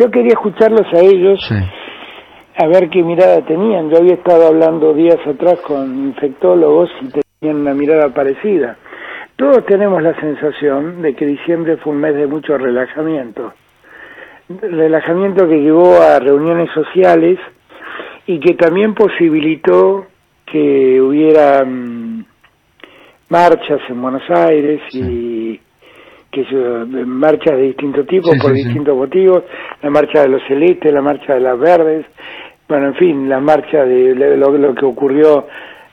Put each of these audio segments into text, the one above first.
Yo quería escucharlos a ellos, sí, a ver qué mirada tenían. Yo había estado hablando días atrás con infectólogos y tenían una mirada parecida. Todos tenemos la sensación de que diciembre fue un mes de mucho relajamiento. Relajamiento que llevó a reuniones sociales y que también posibilitó que hubiera marchas en Buenos Aires y... sí, que marchas de distinto tipo, sí, por sí, distintos sí, motivos, la marcha de los celestes, la marcha de las verdes, bueno, en fin, la marcha de lo que ocurrió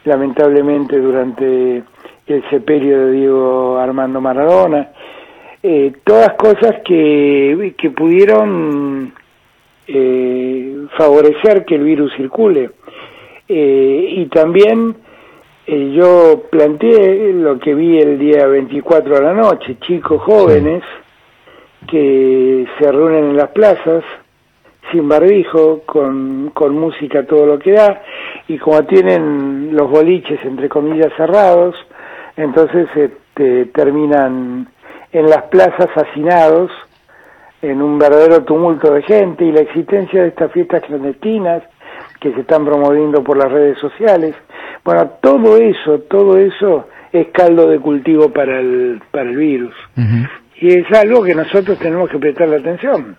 lamentablemente durante el sepelio de Diego Armando Maradona, todas cosas que pudieron favorecer que el virus circule, y también... yo planteé lo que vi el día 24 a la noche, chicos jóvenes que se reúnen en las plazas, sin barbijo, con música todo lo que da, y como tienen los boliches, entre comillas, cerrados, entonces terminan en las plazas hacinados, en un verdadero tumulto de gente, y la existencia de estas fiestas clandestinas que se están promoviendo por las redes sociales. Bueno, todo eso es caldo de cultivo para el virus. Uh-huh. Y es algo que nosotros tenemos que prestarle atención,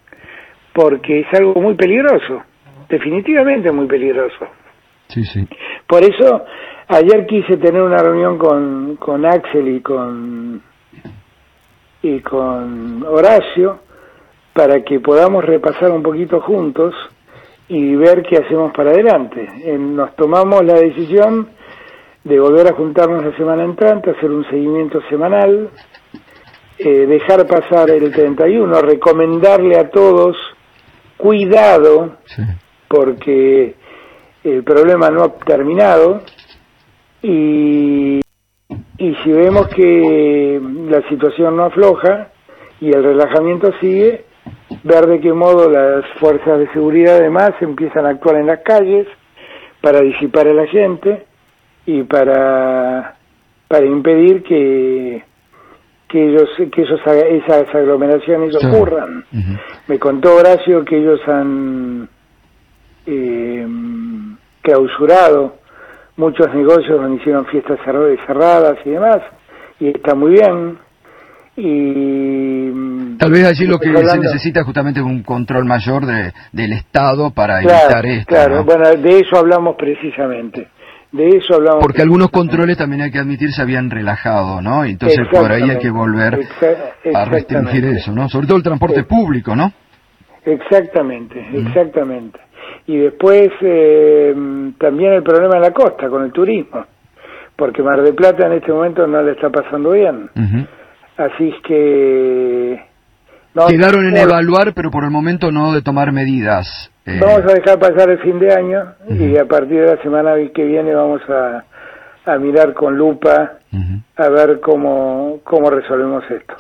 porque es algo muy peligroso, definitivamente muy peligroso. Sí, sí. Por eso, ayer quise tener una reunión con Axel y con Horacio, para que podamos repasar un poquito juntos y ver qué hacemos para adelante. Nos tomamos la decisión de volver a juntarnos la semana entrante, hacer un seguimiento semanal, dejar pasar el 31, recomendarle a todos cuidado, sí, porque el problema no ha terminado, y si vemos que la situación no afloja y el relajamiento sigue, ver de qué modo las fuerzas de seguridad además empiezan a actuar en las calles para disipar a la gente y para impedir que esas aglomeraciones ocurran. Uh-huh. Me contó Horacio que ellos han clausurado muchos negocios donde hicieron fiestas cerradas y demás, y está muy bien. Y tal vez allí lo que se necesita es justamente un control mayor del Estado para evitar esto. Claro, ¿no? Bueno, de eso hablamos precisamente. Porque algunos controles, también hay que admitir, se habían relajado, ¿no? Entonces por ahí hay que volver a restringir eso, ¿no? Sobre todo el transporte público, ¿no? Exactamente. Y después también el problema de la costa con el turismo, porque Mar del Plata en este momento no le está pasando bien. Uh-huh. Así es que... No, quedaron en evaluar, pero por el momento no de tomar medidas. Vamos a dejar pasar el fin de año, uh-huh, y a partir de la semana que viene vamos a mirar con lupa, uh-huh, a ver cómo resolvemos esto.